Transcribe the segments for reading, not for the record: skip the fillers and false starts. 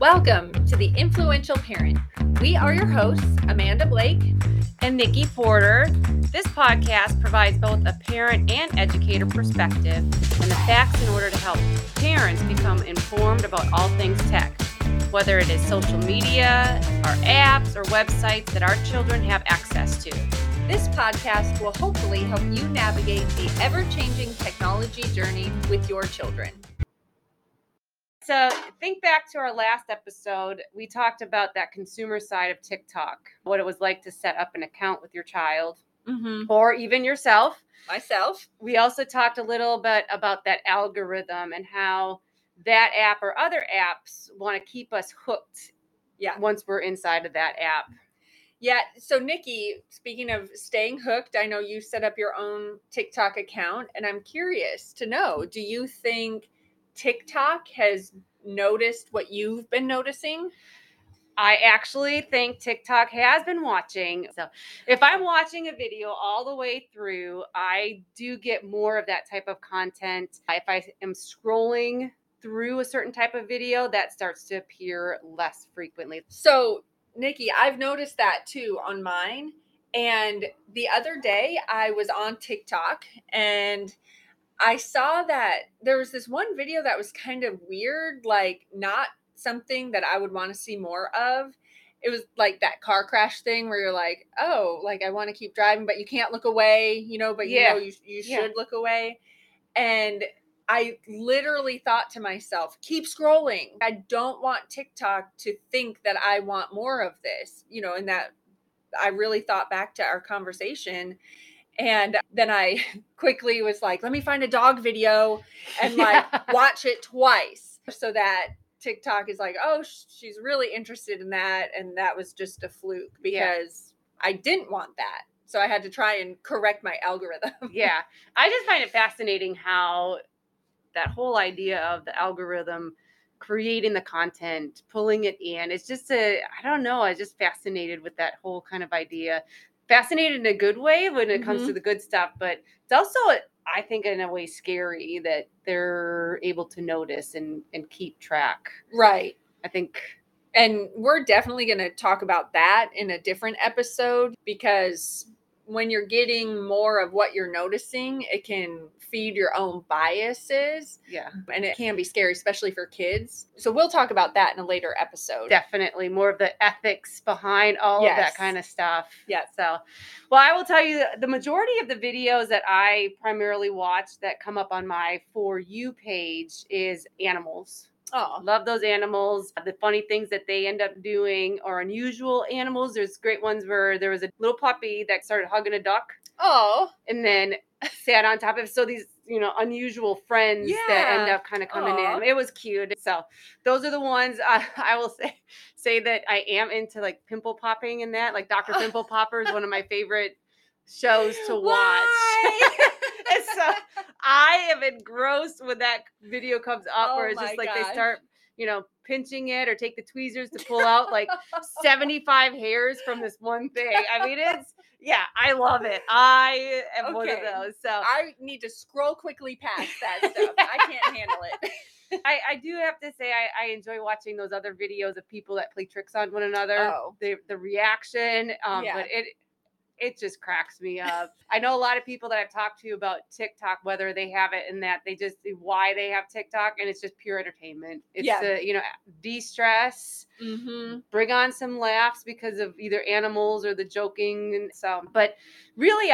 Welcome to The Influential Parent. We are your hosts, Amanda Blake and Nikki Porter. This podcast provides both a parent and educator perspective and the facts in order to help parents become informed about all things tech, whether it is social media, our apps, or websites that our children have access to. This podcast will hopefully help you navigate the ever-changing technology journey with your children. So think back to our last episode. We talked about that consumer side of TikTok, what it was like to set up an account with your child or even yourself. Myself. We also talked a little bit about that algorithm and how that app or other apps want to keep us hooked once we're inside of that app. Yeah. So Nikki, speaking of staying hooked, I know you set up your own TikTok account, and I'm curious to know, do you think TikTok has noticed what you've been noticing? I actually think TikTok has been watching. So if I'm watching a video all the way through, I do get more of that type of content. If I am scrolling through a certain type of video, that starts to appear less frequently. So Nikki, I've noticed that too on mine. And the other day I was on TikTok and I saw that there was this one video that was kind of weird, like not something that I would want to see more of. It was like that car crash thing where you're like, oh, like I want to keep driving, but you can't look away, you know, but you know, you should look away. And I literally thought to myself, keep scrolling. I don't want TikTok to think that I want more of this, you know, and that I really thought back to our conversation. And then I quickly was like, let me find a dog video and watch it twice so that TikTok is like, oh, she's really interested in that. And that was just a fluke because I didn't want that. So I had to try and correct my algorithm. Yeah. I just find it fascinating how that whole idea of the algorithm creating the content, pulling it in. It's just I don't know. I was just fascinated with that whole kind of idea. Fascinated in a good way when it comes to the good stuff, but it's also, I think, in a way scary that they're able to notice and keep track. Right. I think. And we're definitely going to talk about that in a different episode, because when you're getting more of what you're noticing, it can feed your own biases. Yeah. And it can be scary, especially for kids. So we'll talk about that in a later episode. Definitely. More of the ethics behind all of that kind of stuff. Yeah. So, well, I will tell you the majority of the videos that I primarily watch that come up on my For You page is animals. Oh, love those animals. The funny things that they end up doing are unusual animals. There's great ones where there was a little puppy that started hugging a duck. Oh. And then sat on top of it. So these, you know, unusual friends that end up kind of coming in. It was cute. So those are the ones I will say that I am into, like pimple popping and that. Like Dr. Pimple Popper is one of my favorite shows to watch. So I am engrossed when that video comes up where it's just like they start, you know, pinching it or take the tweezers to pull out like 75 hairs from this one thing. I mean, I love it. I am one of those. So I need to scroll quickly past that stuff. I can't handle it. I do have to say I enjoy watching those other videos of people that play tricks on one another. Oh. The reaction. But it just cracks me up. I know a lot of people that I've talked to about TikTok, whether they have it and that why they have TikTok, and it's just pure entertainment. It's de-stress, bring on some laughs because of either animals or the joking. And so, but really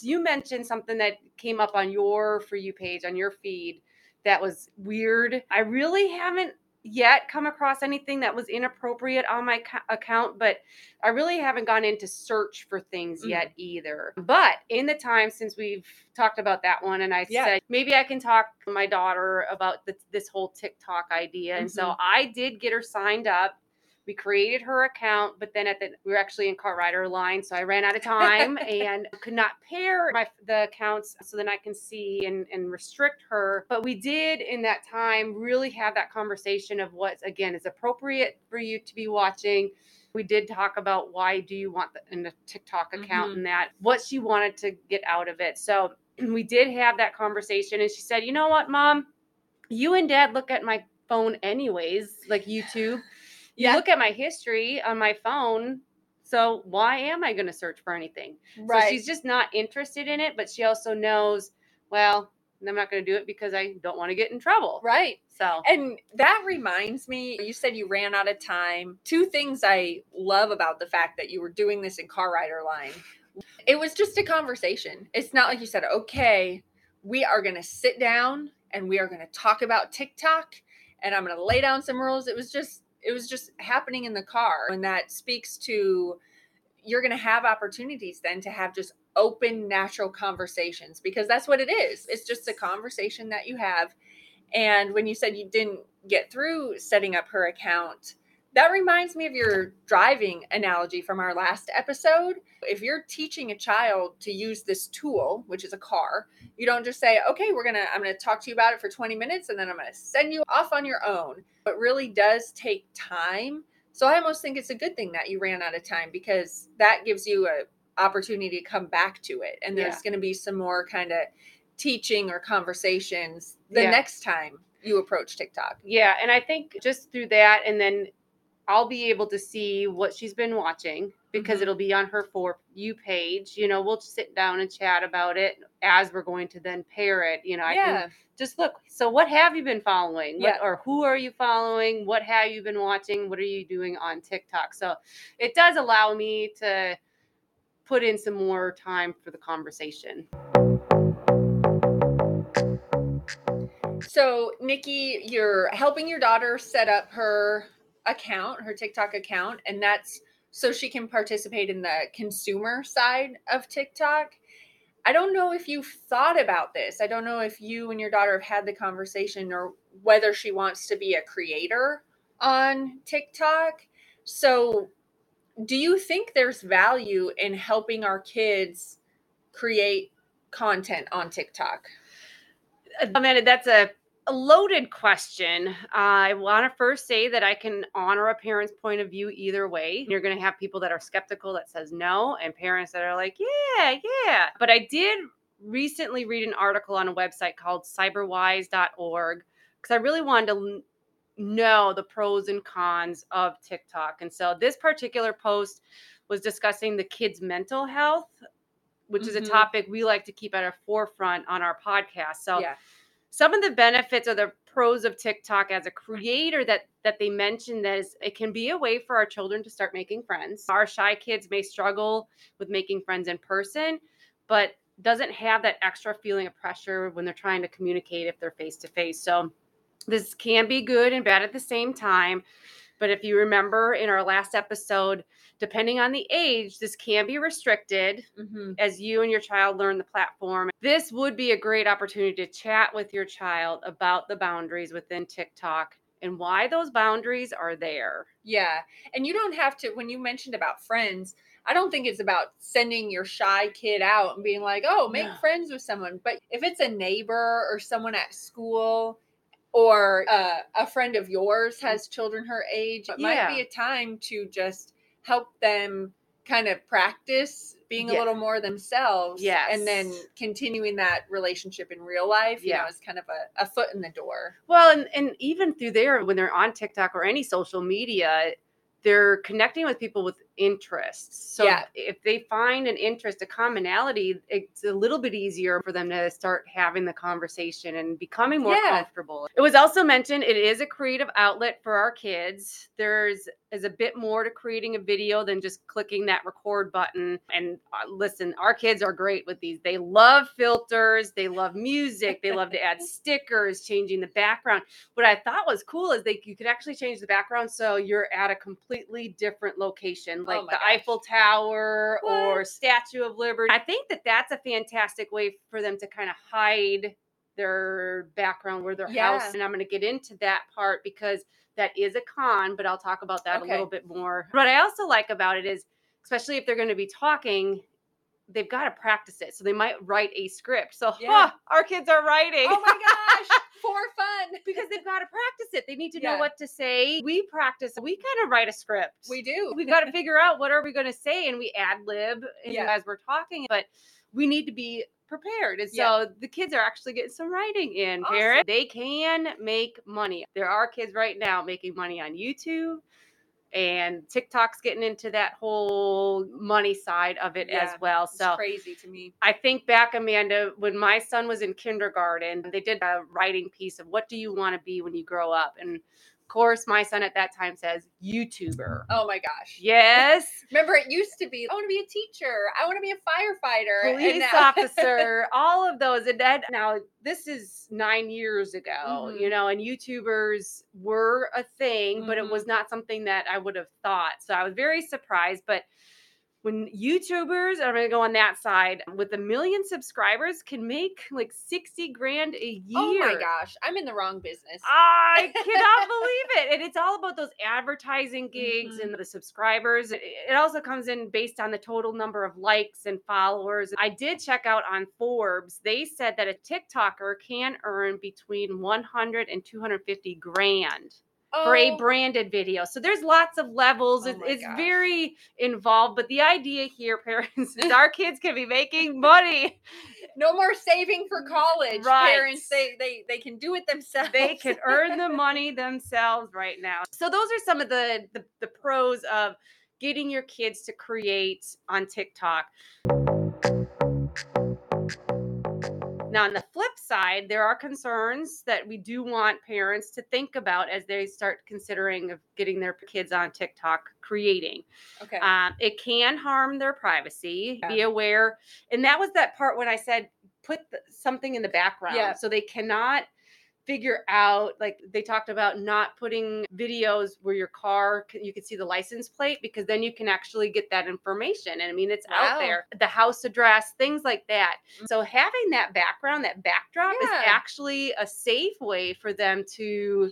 you mentioned something that came up on your For You page, on your feed, that was weird. I really haven't yet come across anything that was inappropriate on my account, but I really haven't gone into search for things yet either. But in the time since we've talked about that one, and I said, maybe I can talk to my daughter about this whole TikTok idea. And so I did get her signed up. We created her account, but then we were actually in Cart Rider line. So I ran out of time and could not pair the accounts so then I can see and restrict her. But we did in that time really have that conversation of what, again, is appropriate for you to be watching. We did talk about why do you want the TikTok account and that, what she wanted to get out of it. So we did have that conversation and she said, you know what, Mom, you and Dad look at my phone anyways, like YouTube. You look at my history on my phone. So why am I going to search for anything? Right. So she's just not interested in it, but she also knows, well, I'm not going to do it because I don't want to get in trouble. Right. So, and that reminds me, you said you ran out of time. Two things I love about the fact that you were doing this in Car Rider Line. It was just a conversation. It's not like you said, okay, we are going to sit down and we are going to talk about TikTok and I'm going to lay down some rules. It was just happening in the car. And that speaks to, you're going to have opportunities then to have just open, natural conversations, because that's what it is. It's just a conversation that you have. And when you said you didn't get through setting up her account, that reminds me of your driving analogy from our last episode. If you're teaching a child to use this tool, which is a car, you don't just say, okay, I'm going to talk to you about it for 20 minutes and then I'm going to send you off on your own. It really does take time. So I almost think it's a good thing that you ran out of time, because that gives you an opportunity to come back to it. And there's going to be some more kind of teaching or conversations the next time you approach TikTok. Yeah. And I think just through that, and then I'll be able to see what she's been watching, because it'll be on her For You page. You know, we'll sit down and chat about it as we're going to then pair it. You know, I can just look. So what have you been following? Yeah. Or who are you following? What have you been watching? What are you doing on TikTok? So it does allow me to put in some more time for the conversation. So Nikki, you're helping your daughter set up her TikTok account, and that's so she can participate in the consumer side of TikTok. I don't know if you've thought about this. I don't know if you and your daughter have had the conversation, or whether she wants to be a creator on TikTok. So do you think there's value in helping our kids create content on TikTok? Amanda, that's a loaded question. I want to first say that I can honor a parent's point of view either way. You're going to have people that are skeptical that says no, and parents that are like, yeah. But I did recently read an article on a website called cyberwise.org, because I really wanted to know the pros and cons of TikTok. And so this particular post was discussing the kids' mental health, which is a topic we like to keep at our forefront on our podcast. So some of the benefits or the pros of TikTok as a creator that they mentioned is it can be a way for our children to start making friends. Our shy kids may struggle with making friends in person, but doesn't have that extra feeling of pressure when they're trying to communicate if they're face to face. So this can be good and bad at the same time. But if you remember in our last episode, depending on the age, this can be restricted as you and your child learn the platform. This would be a great opportunity to chat with your child about the boundaries within TikTok and why those boundaries are there. Yeah. And you don't have to, when you mentioned about friends, I don't think it's about sending your shy kid out and being like, oh, make friends with someone. But if it's a neighbor or someone at school, or a friend of yours has children her age, it might be a time to just help them kind of practice being a little more themselves. Yes. And then continuing that relationship in real life, you know, is kind of a foot in the door. Well, and even through there, when they're on TikTok or any social media, they're connecting with people with interests. So if they find an interest, a commonality, it's a little bit easier for them to start having the conversation and becoming more comfortable. It was also mentioned it is a creative outlet for our kids. There's a bit more to creating a video than just clicking that record button. And listen, our kids are great with these. They love filters. They love music. They love to add stickers, changing the background. What I thought was cool is you could actually change the background so you're at a completely different location, like Eiffel Tower or Statue of Liberty. I think that's a fantastic way for them to kind of hide their background where their house. And I'm going to get into that part because that is a con, but I'll talk about that a little bit more. What I also like about it is, especially if they're going to be talking, they've got to practice it. So they might write a script. So our kids are writing. Oh my gosh, for fun. Because they've got to practice it. They need to know what to say. We practice. We kind of write a script. We do. We've got to figure out what are we going to say, and we ad lib as we're talking. But we need to be prepared. And so the kids are actually getting some writing in, Parrot. They can make money. There are kids right now making money on YouTube, and TikTok's getting into that whole money side of it as well. So it's crazy to me. I think back, Amanda, when my son was in kindergarten, they did a writing piece of what do you want to be when you grow up? And of course, my son at that time says YouTuber. Oh my gosh. Yes. Remember, it used to be, I want to be a teacher. I want to be a firefighter. Police officer, all of those. And then, now this is 9 years ago, you know, and YouTubers were a thing, but it was not something that I would have thought. So I was very surprised, but when YouTubers, I'm going to go on that side, with 1 million subscribers can make like $60,000 a year. Oh my gosh. I'm in the wrong business. I cannot believe it. And it's all about those advertising gigs and the subscribers. It also comes in based on the total number of likes and followers. I did check out on Forbes. They said that a TikToker can earn between $100,000 and $250,000. For a branded video. So there's lots of levels. It's very involved. But the idea here, parents, is our kids can be making money. No more saving for college. Right. Parents, they can do it themselves. They can earn the money themselves right now. So those are some of the pros of getting your kids to create on TikTok. Now, on the flip side, there are concerns that we do want parents to think about as they start considering of getting their kids on TikTok creating. Okay. It can harm their privacy. Yeah. Be aware. And that was that part when I said put something in the background so they cannot figure out, like they talked about not putting videos where your car, you can see the license plate, because then you can actually get that information. And I mean, it's out there, the house address, things like that. So having that background, that backdrop is actually a safe way for them to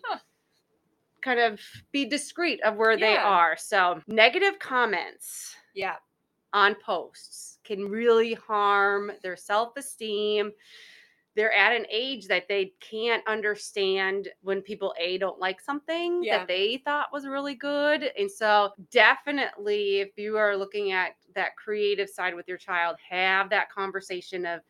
kind of be discreet of where they are. So negative comments on posts can really harm their self-esteem. They're at an age that they can't understand when people don't like something that they thought was really good. And so definitely if you are looking at that creative side with your child, have that conversation of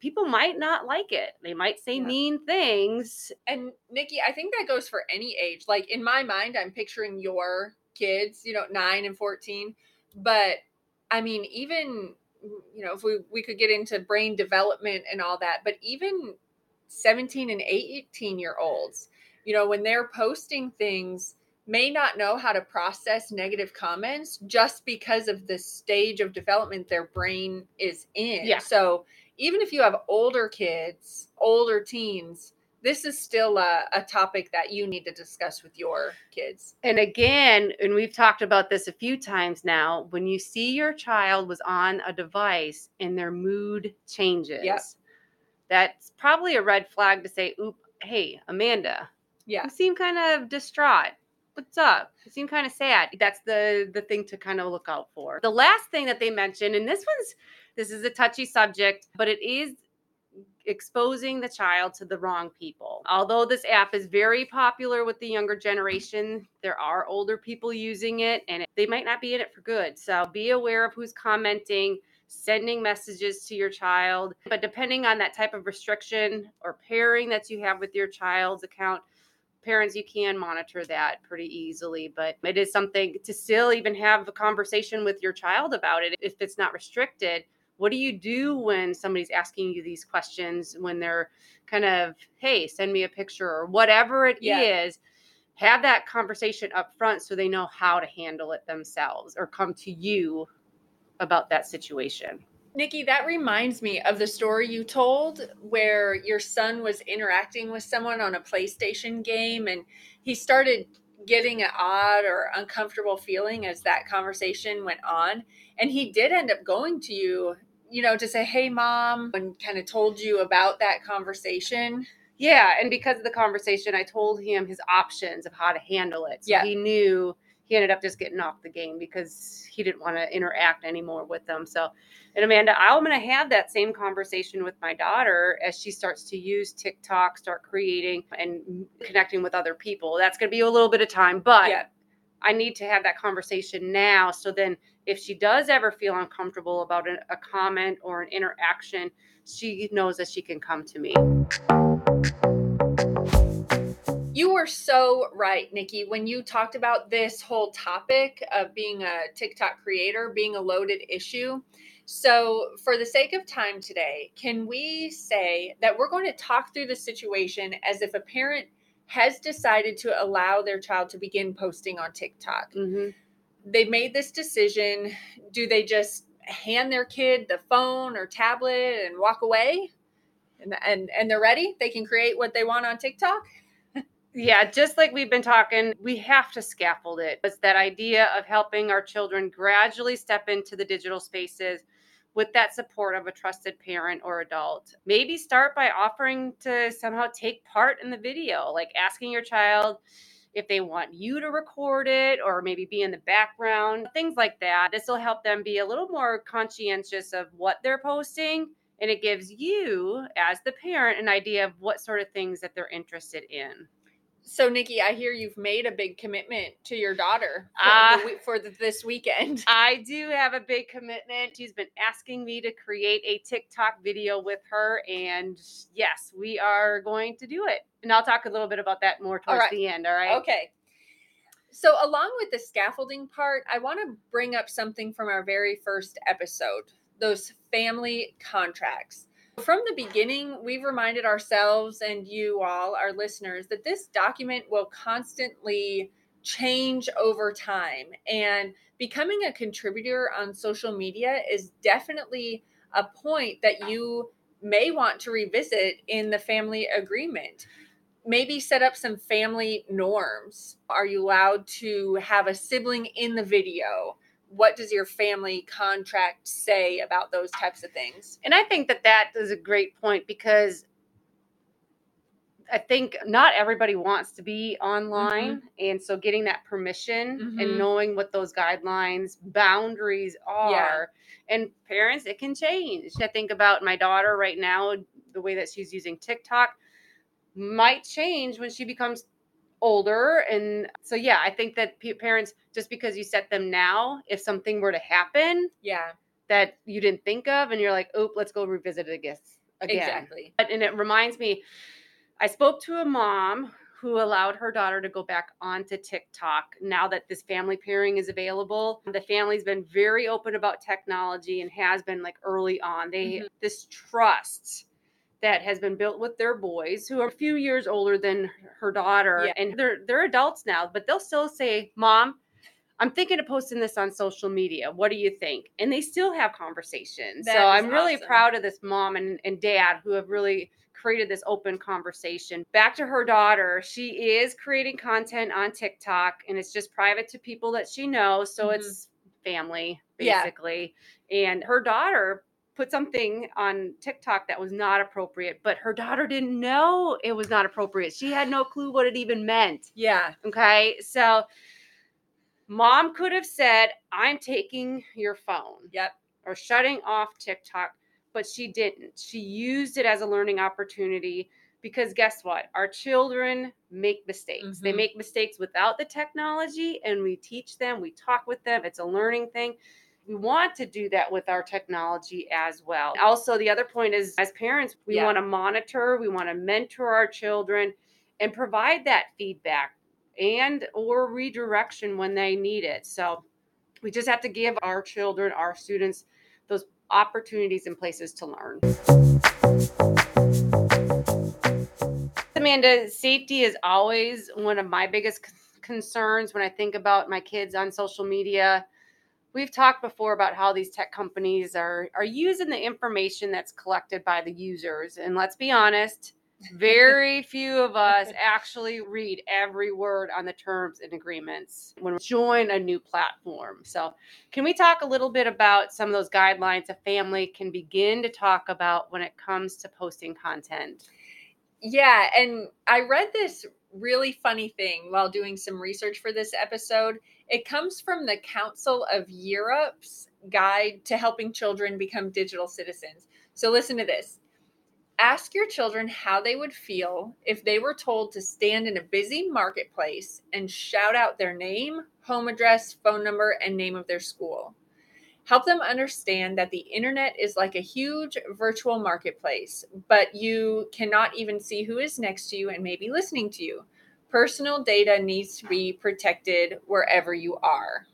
people might not like it. They might say mean things. And Nikki, I think that goes for any age. Like in my mind, I'm picturing your kids, you know, 9 and 14, but I mean, even you know, if we could get into brain development and all that, but even 17 and 18-year-olds, you know, when they're posting things, may not know how to process negative comments just because of the stage of development their brain is in. Yeah. So even if you have older kids, older teens, this is still a topic that you need to discuss with your kids. And again, and we've talked about this a few times now, when you see your child was on a device and their mood changes, that's probably a red flag to say, "Oop, hey, Amanda, you seem kind of distraught. What's up? You seem kind of sad." That's the thing to kind of look out for. The last thing that they mentioned, and this is a touchy subject, but it is exposing the child to the wrong people. Although this app is very popular with the younger generation, there are older people using it, and they might not be in it for good. So be aware of who's commenting, sending messages to your child. But depending on that type of restriction or pairing that you have with your child's account, parents, you can monitor that pretty easily, but it is something to still even have a conversation with your child about it if it's not restricted. What do you do when somebody's asking you these questions, when they're kind of, hey, send me a picture or whatever it is? Have that conversation up front so they know how to handle it themselves or come to you about that situation. Nikki, that reminds me of the story you told where your son was interacting with someone on a PlayStation game and he started getting an odd or uncomfortable feeling as that conversation went on. And he did end up going to you, you know, to say, hey, mom, and kind of told you about that conversation. Yeah. And because of the conversation, I told him his options of how to handle it. So he knew. He ended up just getting off the game because he didn't want to interact anymore with them. So, and Amanda, I'm going to have that same conversation with my daughter as she starts to use TikTok, start creating and connecting with other people. That's going to be a little bit of time, but I need to have that conversation now. So then if she does ever feel uncomfortable about a comment or an interaction, she knows that she can come to me. You were so right, Nikki, when you talked about this whole topic of being a TikTok creator, being a loaded issue. So for the sake of time today, can we say that we're going to talk through the situation as if a parent has decided to allow their child to begin posting on TikTok? Mm-hmm. They made this decision. Do they just hand their kid the phone or tablet and walk away and they're ready? They can create what they want on TikTok? Yeah, just like we've been talking, we have to scaffold it. It's that idea of helping our children gradually step into the digital spaces with that support of a trusted parent or adult. Maybe start by offering to somehow take part in the video, like asking your child if they want you to record it or maybe be in the background, things like that. This will help them be a little more conscientious of what they're posting, and it gives you, as the parent, an idea of what sort of things that they're interested in. So, Nikki, I hear you've made a big commitment to your daughter for this weekend. I do have a big commitment. She's been asking me to create a TikTok video with her. And yes, we are going to do it. And I'll talk a little bit about that more towards the end. All right. Okay. So along with the scaffolding part, I want to bring up something from our very first episode, those family contracts. From the beginning, we've reminded ourselves and you all, our listeners, that this document will constantly change over time. And becoming a contributor on social media is definitely a point that you may want to revisit in the family agreement. Maybe set up some family norms. Are you allowed to have a sibling in the video? What does your family contract say about those types of things? And I think that is a great point, because I think not everybody wants to be online. Mm-hmm. And so getting that permission and knowing what those guidelines, boundaries are. Yeah. And parents, it can change. I think about my daughter right now, the way that she's using TikTok might change when she becomes older. And so, yeah, I think that parents, just because you set them now, if something were to happen that you didn't think of and you're like, oh, let's go revisit it again. Exactly. And it reminds me, I spoke to a mom who allowed her daughter to go back onto TikTok now that this family pairing is available. The family's been very open about technology and has been like early on. They this trust that has been built with their boys, who are a few years older than her daughter. Yeah. And they're adults now, but they'll still say, Mom, I'm thinking of posting this on social media. What do you think? And they still have conversations. That so I'm awesome. Really proud of this mom and dad who have really created this open conversation. Back to her daughter, she is creating content on TikTok, and it's just private to people that she knows. So it's family, basically. Yeah. And her daughter put something on TikTok that was not appropriate, but her daughter didn't know it was not appropriate. She had no clue what it even meant. Yeah. Okay. So mom could have said, I'm taking your phone. Yep. Or shutting off TikTok, but she didn't. She used it as a learning opportunity, because guess what? Our children make mistakes. They make mistakes without the technology, and we teach them, we talk with them. It's a learning thing. We want to do that with our technology as well. Also, the other point is, as parents, we want to monitor, we want to mentor our children and provide that feedback and or redirection when they need it. So we just have to give our children, our students, those opportunities and places to learn. Amanda, safety is always one of my biggest concerns when I think about my kids on social media. We've talked before about how these tech companies are using the information that's collected by the users. And let's be honest, very few of us actually read every word on the terms and agreements when we join a new platform. So can we talk a little bit about some of those guidelines a family can begin to talk about when it comes to posting content? Yeah, and I read this really funny thing while doing some research for this episode. It comes from the Council of Europe's Guide to Helping Children Become Digital Citizens. So listen to this. Ask your children how they would feel if they were told to stand in a busy marketplace and shout out their name, home address, phone number, and name of their school. Help them understand that the internet is like a huge virtual marketplace, but you cannot even see who is next to you and maybe listening to you. Personal data needs to be protected wherever you are.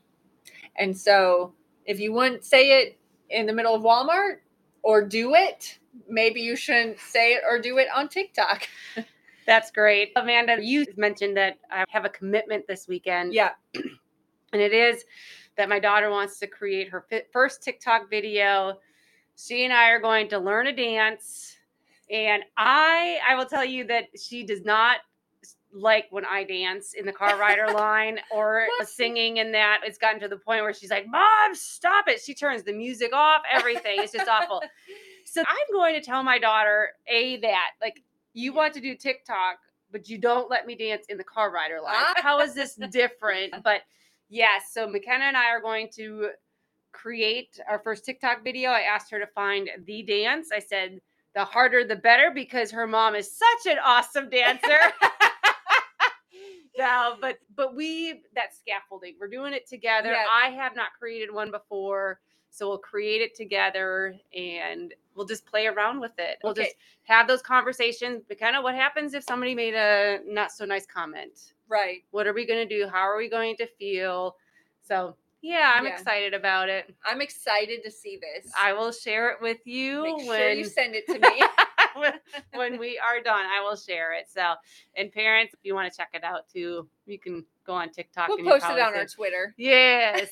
And so if you wouldn't say it in the middle of Walmart or do it, maybe you shouldn't say it or do it on TikTok. That's great. Amanda, you mentioned that I have a commitment this weekend. Yeah. And it is that my daughter wants to create her first TikTok video. She and I are going to learn a dance. And I will tell you that she does not like when I dance in the car rider line or singing in that. It's gotten to the point where she's like, Mom, stop it. She turns the music off, everything. It's just awful. So I'm going to tell my daughter, you want to do TikTok, but you don't let me dance in the car rider line. How is this different? But yes, so McKenna and I are going to create our first TikTok video. I asked her to find the dance. I said, the harder, the better, because her mom is such an awesome dancer. No, but that scaffolding, we're doing it together. Yes. I have not created one before, so we'll create it together and we'll just play around with it. We'll just have those conversations. But kind of what happens if somebody made a not so nice comment? Right. What are we going to do? How are we going to feel? So I'm excited about it. I'm excited to see this. I will share it with you. Make sure you send it to me. When we are done, I will share it. So, and parents, if you want to check it out too, you can go on TikTok. We'll post it on our Twitter. Yes.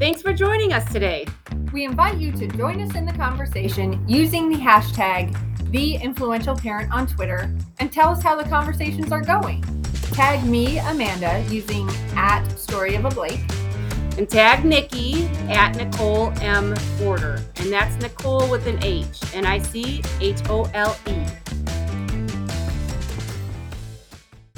Thanks for joining us today. We invite you to join us in the conversation using the hashtag #TheInfluentialParent on Twitter and tell us how the conversations are going. Tag me, Amanda, using @StoryOfABlake. And tag Nikki @Nicole M. Porter. And that's Nicole with an H. N-I-C-H-O-L-E.